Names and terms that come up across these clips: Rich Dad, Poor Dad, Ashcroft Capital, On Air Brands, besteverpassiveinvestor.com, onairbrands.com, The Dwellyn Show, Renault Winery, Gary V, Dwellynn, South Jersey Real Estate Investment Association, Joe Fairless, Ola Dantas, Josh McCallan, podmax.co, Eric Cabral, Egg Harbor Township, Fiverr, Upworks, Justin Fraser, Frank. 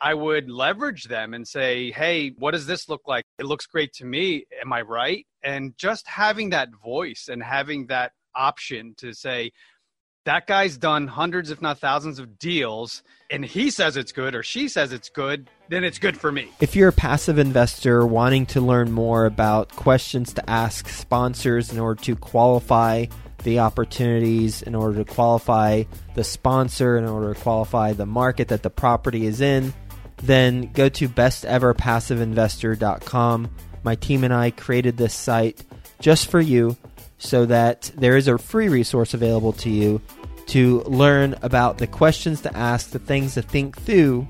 I would leverage them and say, hey, what does this look like? It looks great to me. Am I right? And just having that voice and having that option to say, that guy's done hundreds, if not thousands of deals, and he says it's good or she says it's good, then it's good for me. If you're a passive investor wanting to learn more about questions to ask sponsors in order to qualify the opportunities, in order to qualify the sponsor, in order to qualify the market that the property is in, then go to besteverpassiveinvestor.com. My team and I created this site just for you, so that there is a free resource available to you to learn about the questions to ask, the things to think through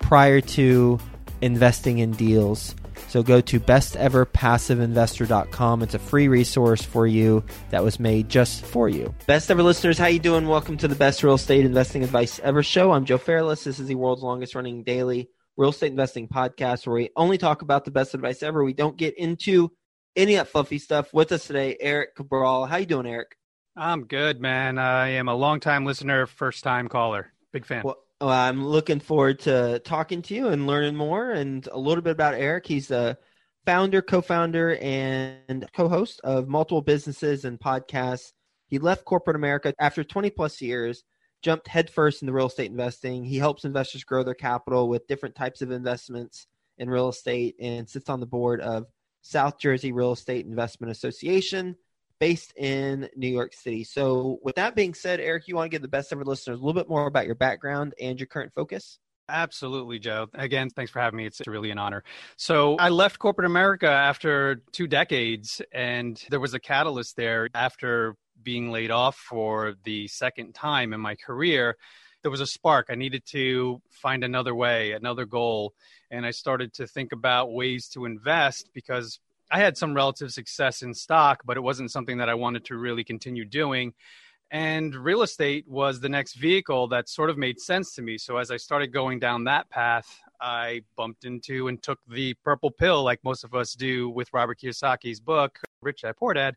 prior to investing in deals. So go to besteverpassiveinvestor.com. It's a free resource for you that was made just for you. Best Ever listeners, how you doing? Welcome to the Best Real Estate Investing Advice Ever Show. I'm Joe Fairless. This is the world's longest running daily real estate investing podcast where we only talk about the best advice ever. We don't get into any of that fluffy stuff. With us today, Eric Cabral. How you doing, Eric? I'm good, man. I am a longtime listener, first-time caller. Big fan. Well, I'm looking forward to talking to you and learning more and a little bit about Eric. He's the founder, co-founder, and co-host of multiple businesses and podcasts. He left corporate America after 20-plus years, jumped headfirst into real estate investing. He helps investors grow their capital with different types of investments in real estate and sits on the board of South Jersey Real Estate Investment Association, based in New York City. So with that being said, Eric, you want to give the Best Ever listeners a little bit more about your background and your current focus? Absolutely, Joe. Again, thanks for having me. It's really an honor. So I left corporate America after 2 decades, and there was a catalyst there. After being laid off for the second time in my career, there was a spark. I needed to find another way, another goal. And I started to think about ways to invest because I had some relative success in stock, but it wasn't something that I wanted to really continue doing. And real estate was the next vehicle that sort of made sense to me. So as I started going down that path, I bumped into and took the purple pill like most of us do with Robert Kiyosaki's book, Rich Dad, Poor Dad.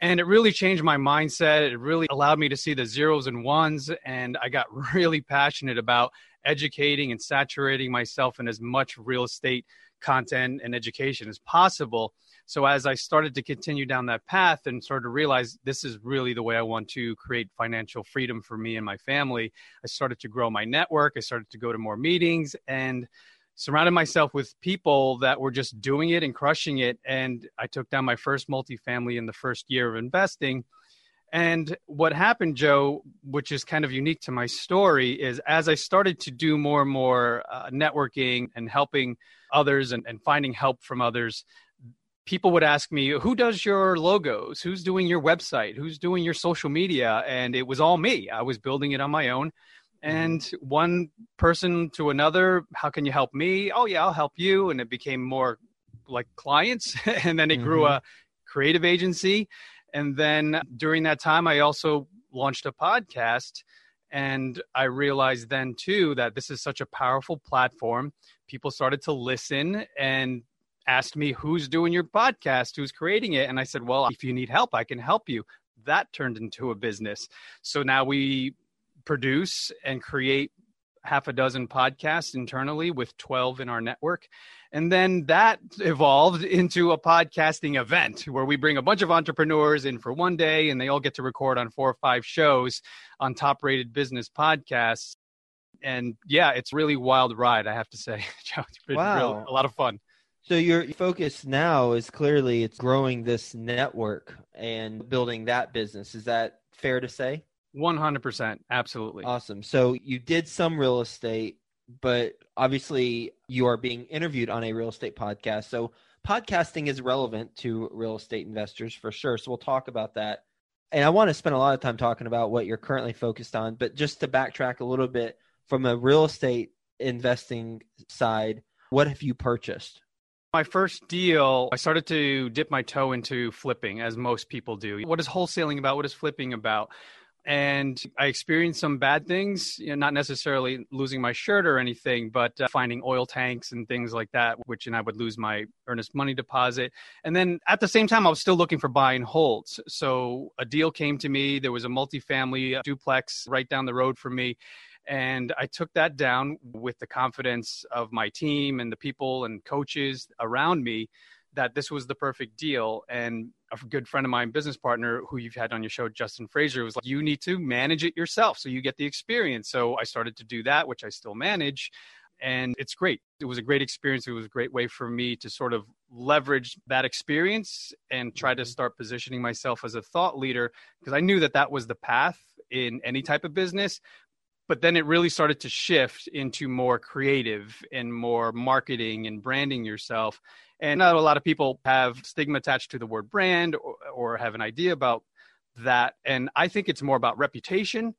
And it really changed my mindset. It really allowed me to see the zeros and ones. And I got really passionate about educating and saturating myself in as much real estate content and education as possible. So as I started to continue down that path and started to realize this is really the way I want to create financial freedom for me and my family, I started to grow my network. I started to go to more meetings and surrounded myself with people that were just doing it and crushing it. And I took down my first multifamily in the first year of investing. And what happened, Joe, which is kind of unique to my story, is as I started to do more and more networking and helping others and finding help from others, people would ask me, who does your logos? Who's doing your website? Who's doing your social media? And it was all me. I was building it on my own. And one person to another, how can you help me? Oh, yeah, I'll help you. And it became more like clients. And then it grew a creative agency. And then during that time, I also launched a podcast. And I realized then, too, that this is such a powerful platform. People started to listen and asked me, who's doing your podcast? Who's creating it? And I said, well, if you need help, I can help you. That turned into a business. So now we produce and create 6 podcasts internally with 12 in our network. And then that evolved into a podcasting event where we bring a bunch of entrepreneurs in for one day and they all get to record on 4 or 5 shows on top rated business podcasts. And yeah, it's really wild ride, I have to say. It's been wow. A lot of fun. So your focus now is clearly it's growing this network and building that business. Is that fair to say? 100%. Absolutely. Awesome. So you did some real estate, but obviously you are being interviewed on a real estate podcast. So podcasting is relevant to real estate investors for sure. So we'll talk about that. And I want to spend a lot of time talking about what you're currently focused on, but just to backtrack a little bit from a real estate investing side, what have you purchased? My first deal, I started to dip my toe into flipping as most people do. What is wholesaling about? What is flipping about? And I experienced some bad things, you know, not necessarily losing my shirt or anything, but finding oil tanks and things like that, which and I would lose my earnest money deposit. And then at the same time, I was still looking for buy and holds. So a deal came to me. There was a multifamily duplex right down the road from me. And I took that down with the confidence of my team and the people and coaches around me that this was the perfect deal. And a good friend of mine, business partner, who you've had on your show, Justin Fraser, was like, you need to manage it yourself so you get the experience. So I started to do that, which I still manage. And it's great. It was a great experience. It was a great way for me to sort of leverage that experience and try to start positioning myself as a thought leader, because I knew that that was the path in any type of business. But then it really started to shift into more creative and more marketing and branding yourself. And not a lot of people have stigma attached to the word brand or have an idea about that. And I think it's more about reputation.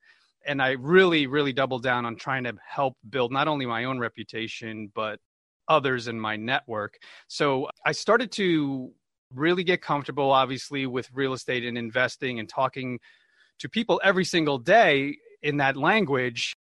And I really, really doubled down on trying to help build not only my own reputation, but others in my network. So I started to really get comfortable, obviously, with real estate and investing and talking to people every single day in that language.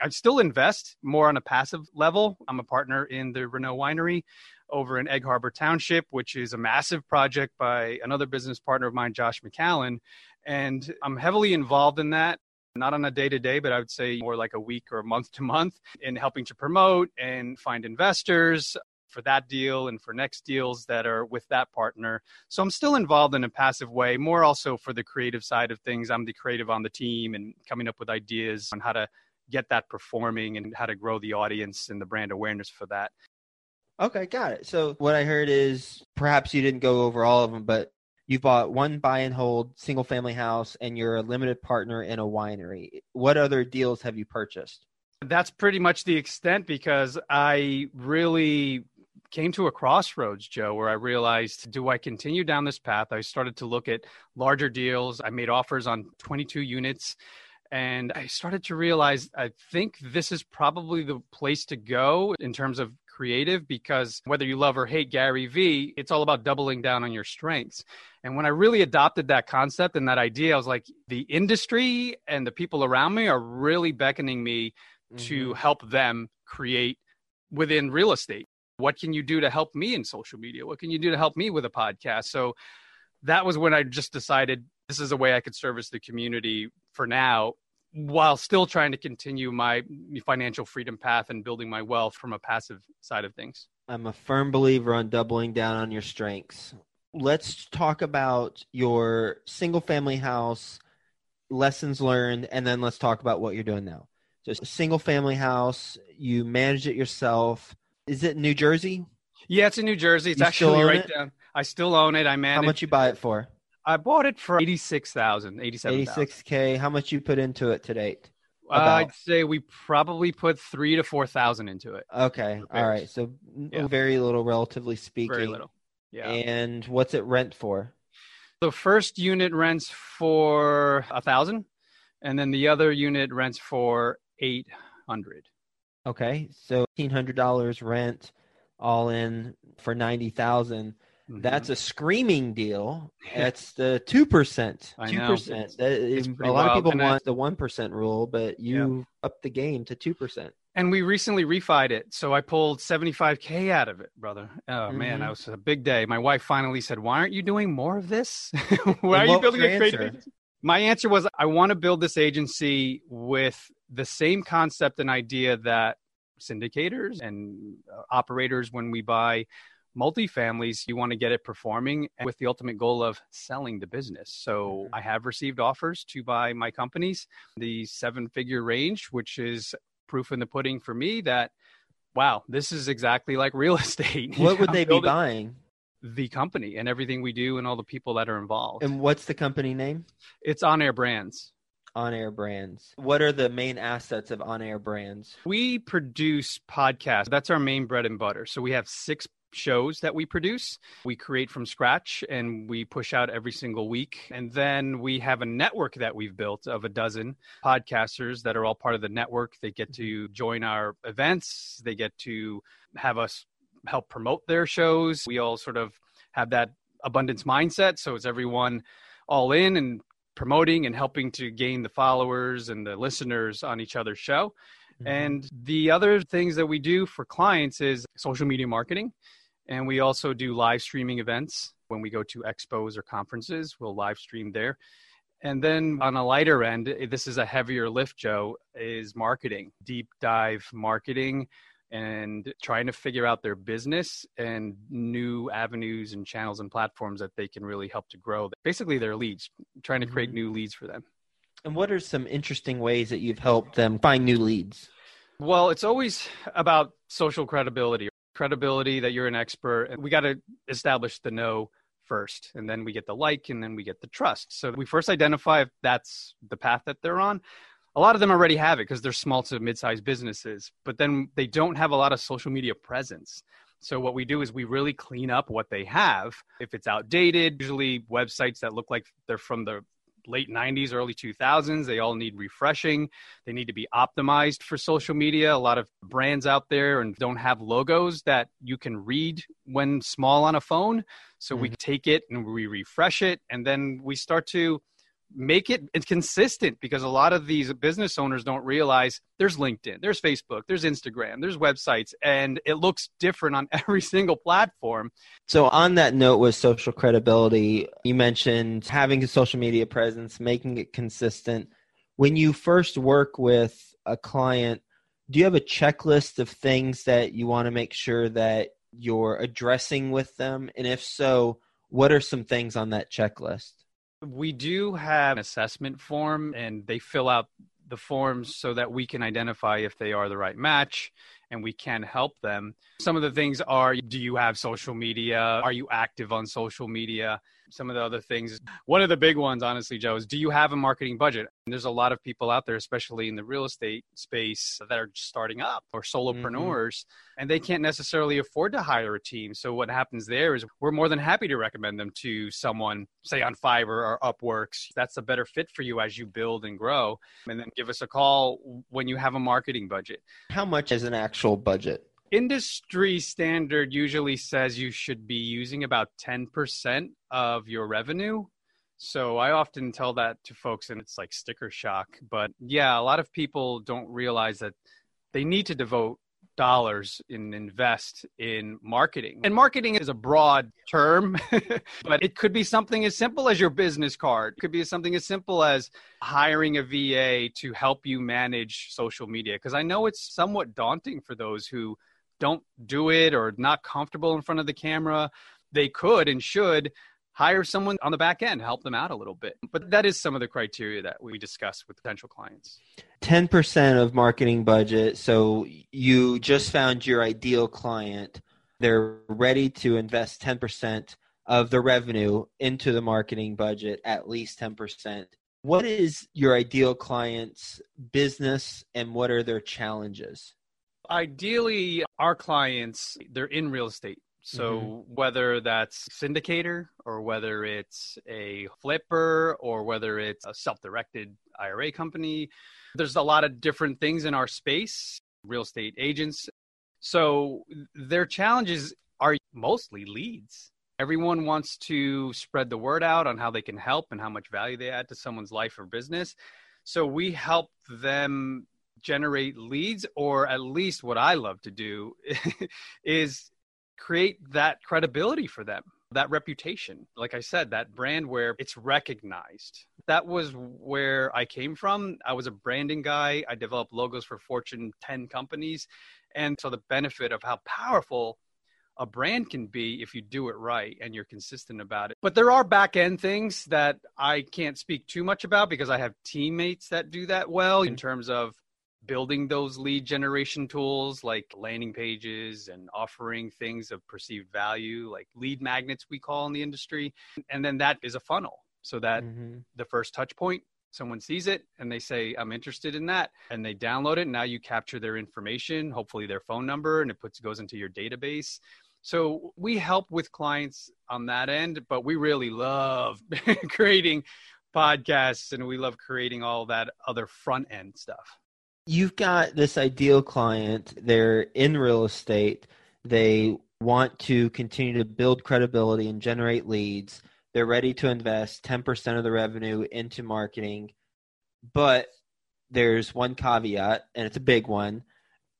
I still invest more on a passive level. I'm a partner in the Renault Winery over in Egg Harbor Township, which is a massive project by another business partner of mine, Josh McCallan. And I'm heavily involved in that. Not on a day-to-day, but I would say more like a week or month-to-month in helping to promote and find investors for that deal and for next deals that are with that partner. So I'm still involved in a passive way, more also for the creative side of things. I'm the creative on the team and coming up with ideas on how to get that performing and how to grow the audience and the brand awareness for that. Okay, got it. So what I heard is perhaps you didn't go over all of them, but you bought one buy and hold single family house and you're a limited partner in a winery. What other deals have you purchased? That's pretty much the extent, because I really came to a crossroads, Joe, where I realized, do I continue down this path? I started to look at larger deals. I made offers on 22 units and I started to realize, I think this is probably the place to go in terms of creative, because whether you love or hate Gary V, it's all about doubling down on your strengths. And when I really adopted that concept and that idea, I was like, the industry and the people around me are really beckoning me to help them create within real estate. What can you do to help me in social media? What can you do to help me with a podcast? So that was when I just decided this is a way I could service the community for now, while still trying to continue my financial freedom path and building my wealth from a passive side of things. I'm a firm believer on doubling down on your strengths. Let's talk about your single family house, lessons learned, and then let's talk about what you're doing now. So single family house, you managed it yourself. Is it New Jersey? Yeah, it's in New Jersey. It's actually right down. I still own it. I managed. How much you buy it for? I bought it for $86,000, $87,000. $86K. How much you put into it to date? I'd say we probably put $3,000 to $4,000 into it. Okay. All right. So very little, relatively speaking. Very little. Yeah. And what's it rent for? The first unit rents for $1,000, and then the other unit rents for $800. Okay. So $1,800 rent all in for $90,000. That's a screaming deal. That's the 2%. I know. 2%. A lot of people want the 1% rule, but you up the game to 2%. And we recently refied it. So I pulled $75K out of it, brother. Oh, man, that was a big day. My wife finally said, why aren't you doing more of this? Why are you building a creative agency? My answer was, I want to build this agency with the same concept and idea that syndicators and operators, when we buy multifamilies, you want to get it performing with the ultimate goal of selling the business. So I have received offers to buy my companies, the 7-figure range, which is proof in the pudding for me that, wow, this is exactly like real estate. What would they be buying? The company and everything we do and all the people that are involved. And what's the company name? It's On Air Brands. On Air Brands. What are the main assets of On Air Brands? We produce podcasts. That's our main bread and butter. So we have 6 shows that we produce. We create from scratch and we push out every single week. And then we have a network that we've built of a dozen podcasters that are all part of the network. They get to join our events. They get to have us help promote their shows. We all sort of have that abundance mindset. So it's everyone all in and promoting and helping to gain the followers and the listeners on each other's show. And the other things that we do for clients is social media marketing. And we also do live streaming events. When we go to expos or conferences, we'll live stream there. And then on a lighter end, this is a heavier lift, Joe, is marketing, deep dive marketing, and trying to figure out their business and new avenues and channels and platforms that they can really help to grow. Basically, their leads, trying to create new leads for them. And what are some interesting ways that you've helped them find new leads? Well, it's always about social credibility that you're an expert. And we got to establish the know first, and then we get the like, and then we get the trust. So we first identify if that's the path that they're on. A lot of them already have it because they're small to mid-sized businesses, but then they don't have a lot of social media presence. So what we do is we really clean up what they have. If it's outdated, usually websites that look like they're from the late 90s, early 2000s, they all need refreshing. They need to be optimized for social media. A lot of brands out there and don't have logos that you can read when small on a phone. So we take it and we refresh it. And then we start to make it consistent, because a lot of these business owners don't realize there's LinkedIn, there's Facebook, there's Instagram, there's websites, and it looks different on every single platform. So on that note with social credibility, you mentioned having a social media presence, making it consistent. When you first work with a client, do you have a checklist of things that you want to make sure that you're addressing with them? And if so, what are some things on that checklist? We do have an assessment form, and they fill out the forms so that we can identify if they are the right match and we can help them. Some of the things are, do you have social media? Are you active on social media? Some of the other things, one of the big ones, honestly, Joe, is do you have a marketing budget? And there's a lot of people out there, especially in the real estate space, that are starting up or solopreneurs, and they can't necessarily afford to hire a team. So what happens there is we're more than happy to recommend them to someone, say on Fiverr or Upworks. That's a better fit for you as you build and grow. And then give us a call when you have a marketing budget. How much is an actual budget? Industry standard usually says you should be using about 10% of your revenue. So I often tell that to folks, and it's like sticker shock. But yeah, a lot of people don't realize that they need to devote dollars and invest in marketing. And marketing is a broad term, but it could be something as simple as your business card. It could be something as simple as hiring a VA to help you manage social media. Because I know it's somewhat daunting for those who don't do it or not comfortable in front of the camera. They could and should hire someone on the back end, help them out a little bit. But that is some of the criteria that we discuss with potential clients. 10% of marketing budget. So you just found your ideal client. They're ready to invest 10% of the revenue into the marketing budget, at least 10%. What is your ideal client's business and what are their challenges? Ideally, our clients, they're in real estate. So whether that's syndicator or whether it's a flipper or whether it's a self-directed IRA company, there's a lot of different things in our space, real estate agents. So their challenges are mostly leads. Everyone wants to spread the word out on how they can help and how much value they add to someone's life or business. So we help them generate leads, or at least what I love to do is create that credibility for them, that reputation. Like I said, that brand where it's recognized. That was where I came from. I was a branding guy. I developed logos for Fortune 10 companies. And so the benefit of how powerful a brand can be if you do it right and you're consistent about it. But there are back end things that I can't speak too much about because I have teammates that do that well in terms of building those lead generation tools like landing pages and offering things of perceived value, like lead magnets we call in the industry. And then that is a funnel so that the first touch point, someone sees it and they say, I'm interested in that. And they download it. Now you capture their information, hopefully their phone number, and it goes into your database. So we help with clients on that end, but we really love creating podcasts and we love creating all that other front end stuff. You've got this ideal client, they're in real estate, they want to continue to build credibility and generate leads, they're ready to invest 10% of the revenue into marketing, but there's one caveat, and it's a big one.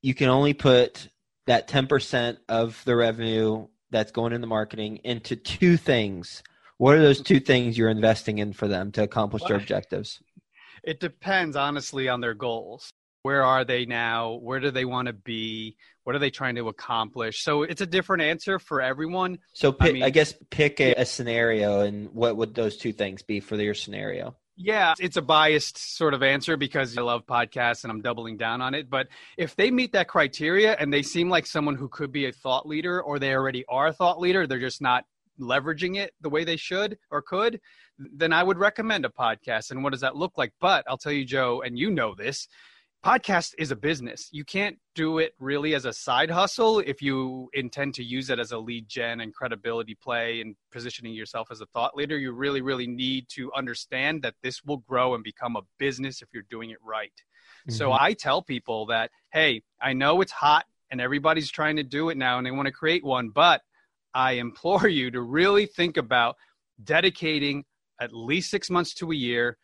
You can only put that 10% of the revenue that's going into marketing into two things. What are those two things you're investing in for them to accomplish their objectives? It depends, honestly, on their goals. Where are they now? Where do they want to be? What are they trying to accomplish? So it's a different answer for everyone. So pick a scenario, and what would those two things be for your scenario? Yeah, it's a biased sort of answer because I love podcasts and I'm doubling down on it. But if they meet that criteria and they seem like someone who could be a thought leader, or they already are a thought leader, they're just not leveraging it the way they should or could, then I would recommend a podcast. And what does that look like? But I'll tell you, Joe, and you know this, podcast is a business. You can't do it really as a side hustle if you intend to use it as a lead gen and credibility play and positioning yourself as a thought leader. You really, really need to understand that this will grow and become a business if you're doing it right. Mm-hmm. So I tell people that, hey, I know it's hot and everybody's trying to do it now and they want to create one, but I implore you to really think about dedicating at least 6 months to a year,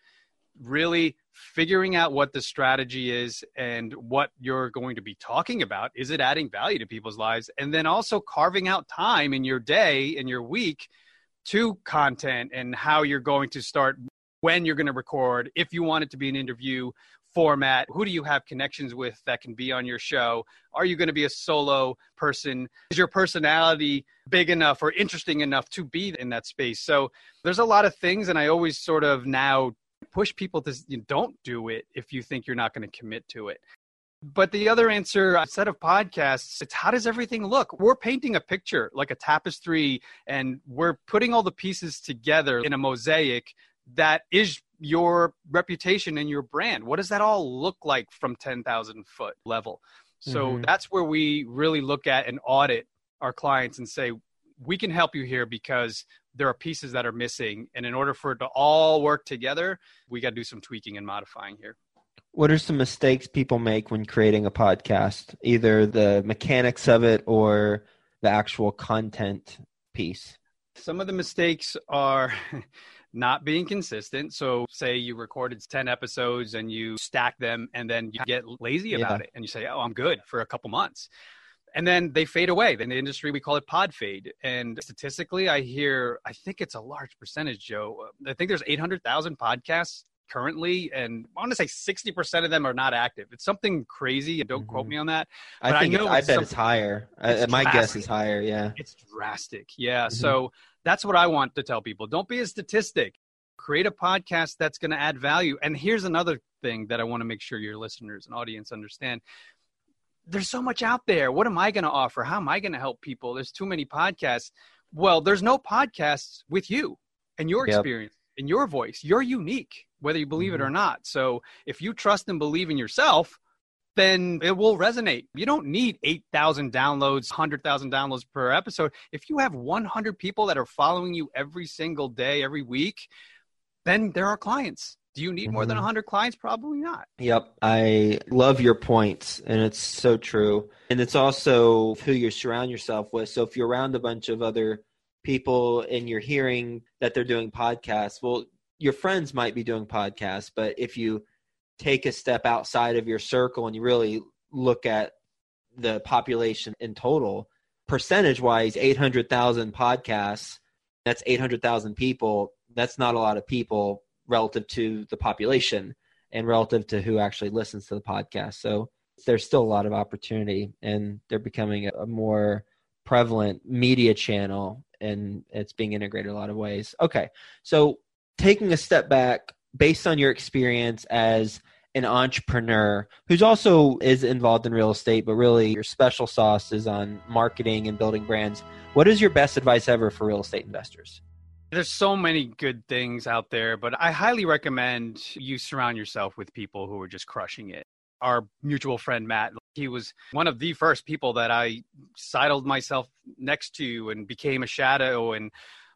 really figuring out what the strategy is and what you're going to be talking about. Is it adding value to people's lives? And then also carving out time in your day and your week to content and how you're going to start, when you're going to record, if you want it to be an interview format, who do you have connections with that can be on your show? Are you going to be a solo person? Is your personality big enough or interesting enough to be in that space? So there's a lot of things, and I always sort of now push people to, you know, don't do it if you think you're not going to commit to it. But the other answer, instead of podcasts, it's how does everything look? We're painting a picture like a tapestry, and we're putting all the pieces together in a mosaic that is your reputation and your brand. What does that all look like from 10,000 foot level? So that's where we really look at and audit our clients and say, we can help you here because there are pieces that are missing. And in order for it to all work together, we got to do some tweaking and modifying here. What are some mistakes people make when creating a podcast, either the mechanics of it or the actual content piece? Some of the mistakes are not being consistent. So say you recorded 10 episodes and you stack them, and then you get lazy about it and you say, oh, I'm good for a couple months. And then they fade away. In the industry, we call it pod fade. And statistically, I think it's a large percentage, Joe. I think there's 800,000 podcasts currently, and I want to say 60% of them are not active. It's something crazy, and don't quote me on that. But I bet it's higher. My guess is higher, yeah. It's drastic, yeah. Mm-hmm. So that's what I want to tell people. Don't be a statistic. Create a podcast that's going to add value. And here's another thing that I want to make sure your listeners and audience understand. There's so much out there. What am I going to offer? How am I going to help people? There's too many podcasts. Well, there's no podcasts with you and your experience and your voice. You're unique, whether you believe it or not. So if you trust and believe in yourself, then it will resonate. You don't need 8,000 downloads, 100,000 downloads per episode. If you have 100 people that are following you every single day, every week, then there are clients. Do you need more than 100 clients? Probably not. Yep. I love your points, and it's so true. And it's also who you surround yourself with. So if you're around a bunch of other people and you're hearing that they're doing podcasts, well, your friends might be doing podcasts, but if you take a step outside of your circle and you really look at the population in total, percentage-wise, 800,000 podcasts, that's 800,000 people. That's not a lot of people relative to the population and relative to who actually listens to the podcast. So there's still a lot of opportunity, and they're becoming a more prevalent media channel, and it's being integrated a lot of ways. Okay. So taking a step back, based on your experience as an entrepreneur who's also is involved in real estate, but really your special sauce is on marketing and building brands. What is your best advice ever for real estate investors? There's so many good things out there, but I highly recommend you surround yourself with people who are just crushing it. Our mutual friend, Matt, he was one of the first people that I sidled myself next to and became a shadow, and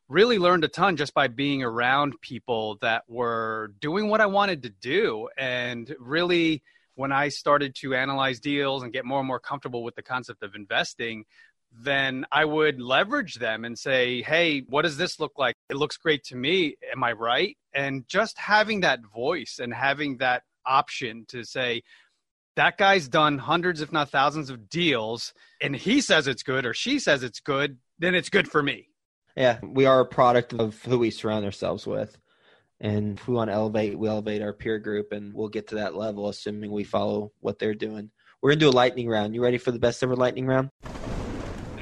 really learned a ton just by being around people that were doing what I wanted to do. And really, when I started to analyze deals and get more and more comfortable with the concept of investing, then I would leverage them and say, hey, what does this look like? It looks great to me. Am I right? And just having that voice and having that option to say, that guy's done hundreds, if not thousands of deals, and he says it's good or she says it's good, then it's good for me. Yeah, we are a product of who we surround ourselves with. And if we want to elevate, we elevate our peer group, and we'll get to that level, assuming we follow what they're doing. We're going to do a lightning round. You ready for the best ever lightning round?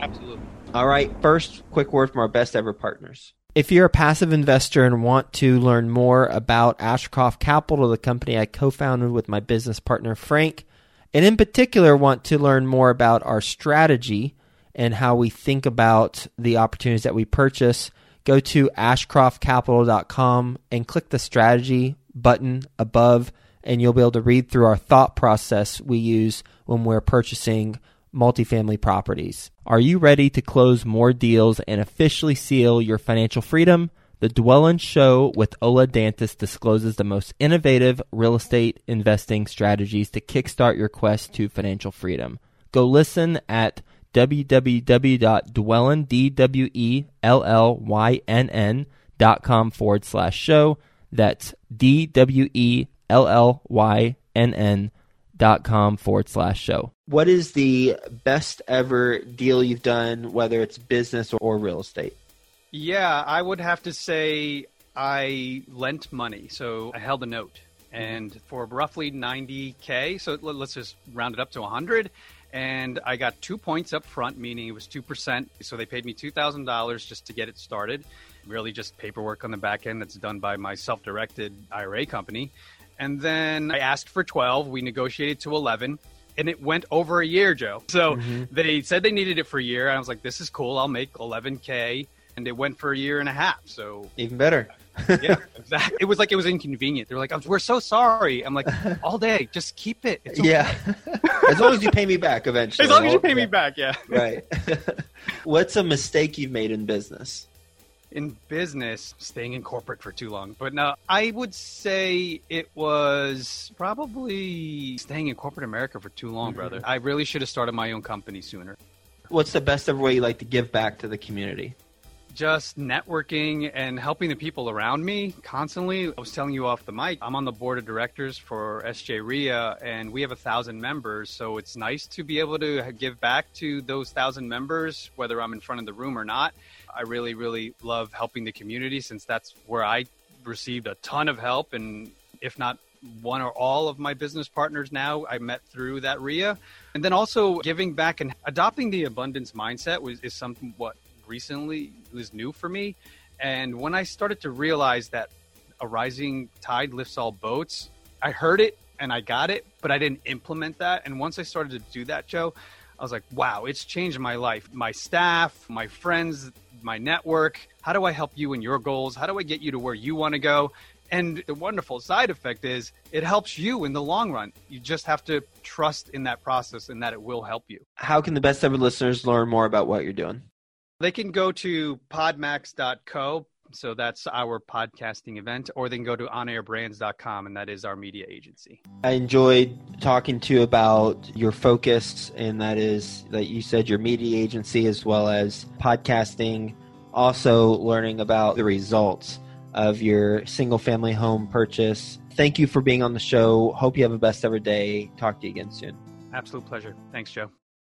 Absolutely. All right. First, quick word from our best ever partners. If you're a passive investor and want to learn more about Ashcroft Capital, the company I co-founded with my business partner, Frank, and in particular want to learn more about our strategy and how we think about the opportunities that we purchase, go to ashcroftcapital.com and click the strategy button above, and you'll be able to read through our thought process we use when we're purchasing multifamily properties. Are you ready to close more deals and officially seal your financial freedom? The Dwellyn Show with Ola Dantas discloses the most innovative real estate investing strategies to kickstart your quest to financial freedom. Go listen at www.dwellynn.com/show. That's dwellynn.com/show. What is the best ever deal you've done, whether it's business or real estate? Yeah, I would have to say I lent money. So I held a note, and for roughly 90K, so let's just round it up to 100. And I got 2 points up front, meaning it was 2%. So they paid me $2,000 just to get it started. Really just paperwork on the back end that's done by my self-directed IRA company. And then I asked for 12. We negotiated to 11, and it went over a year, Joe. So they said they needed it for a year. I was like, this is cool. I'll make 11K. And it went for a year and a half. So even better. Yeah, exactly. It was like, it was inconvenient. They were like, we're so sorry. I'm like, all day, just keep it. It's okay. Yeah. As long as you pay me back eventually. As long as you pay me back. Yeah. Right. What's a mistake you've made in business? In business, staying in corporate for too long. But no, I would say it was probably staying in corporate America for too long, brother. I really should have started my own company sooner. What's the best ever way you like to give back to the community? Just networking and helping the people around me constantly. I was telling you off the mic, I'm on the board of directors for SJ RIA, and we have 1,000 members. So it's nice to be able to give back to those 1,000 members, whether I'm in front of the room or not. I really, really love helping the community, since that's where I received a ton of help. And if not one or all of my business partners now, I met through that RIA. And then also giving back and adopting the abundance mindset is something what recently was new for me. And when I started to realize that a rising tide lifts all boats, I heard it and I got it, but I didn't implement that. And once I started to do that, Joe, I was like, wow, it's changed my life, my staff, my friends, my network. How do I help you in your goals? How do I get you to where you want to go? And the wonderful side effect is it helps you in the long run. You just have to trust in that process and that it will help you. How can the best ever listeners learn more about what you're doing? They can go to podmax.co, so that's our podcasting event, or they can go to onairbrands.com, and that is our media agency. I enjoyed talking to you about your focus, and that is that you said your media agency as well as podcasting, also learning about the results of your single family home purchase. Thank you for being on the show. Hope you have a best ever day. Talk to you again soon. Absolute pleasure. Thanks, Joe.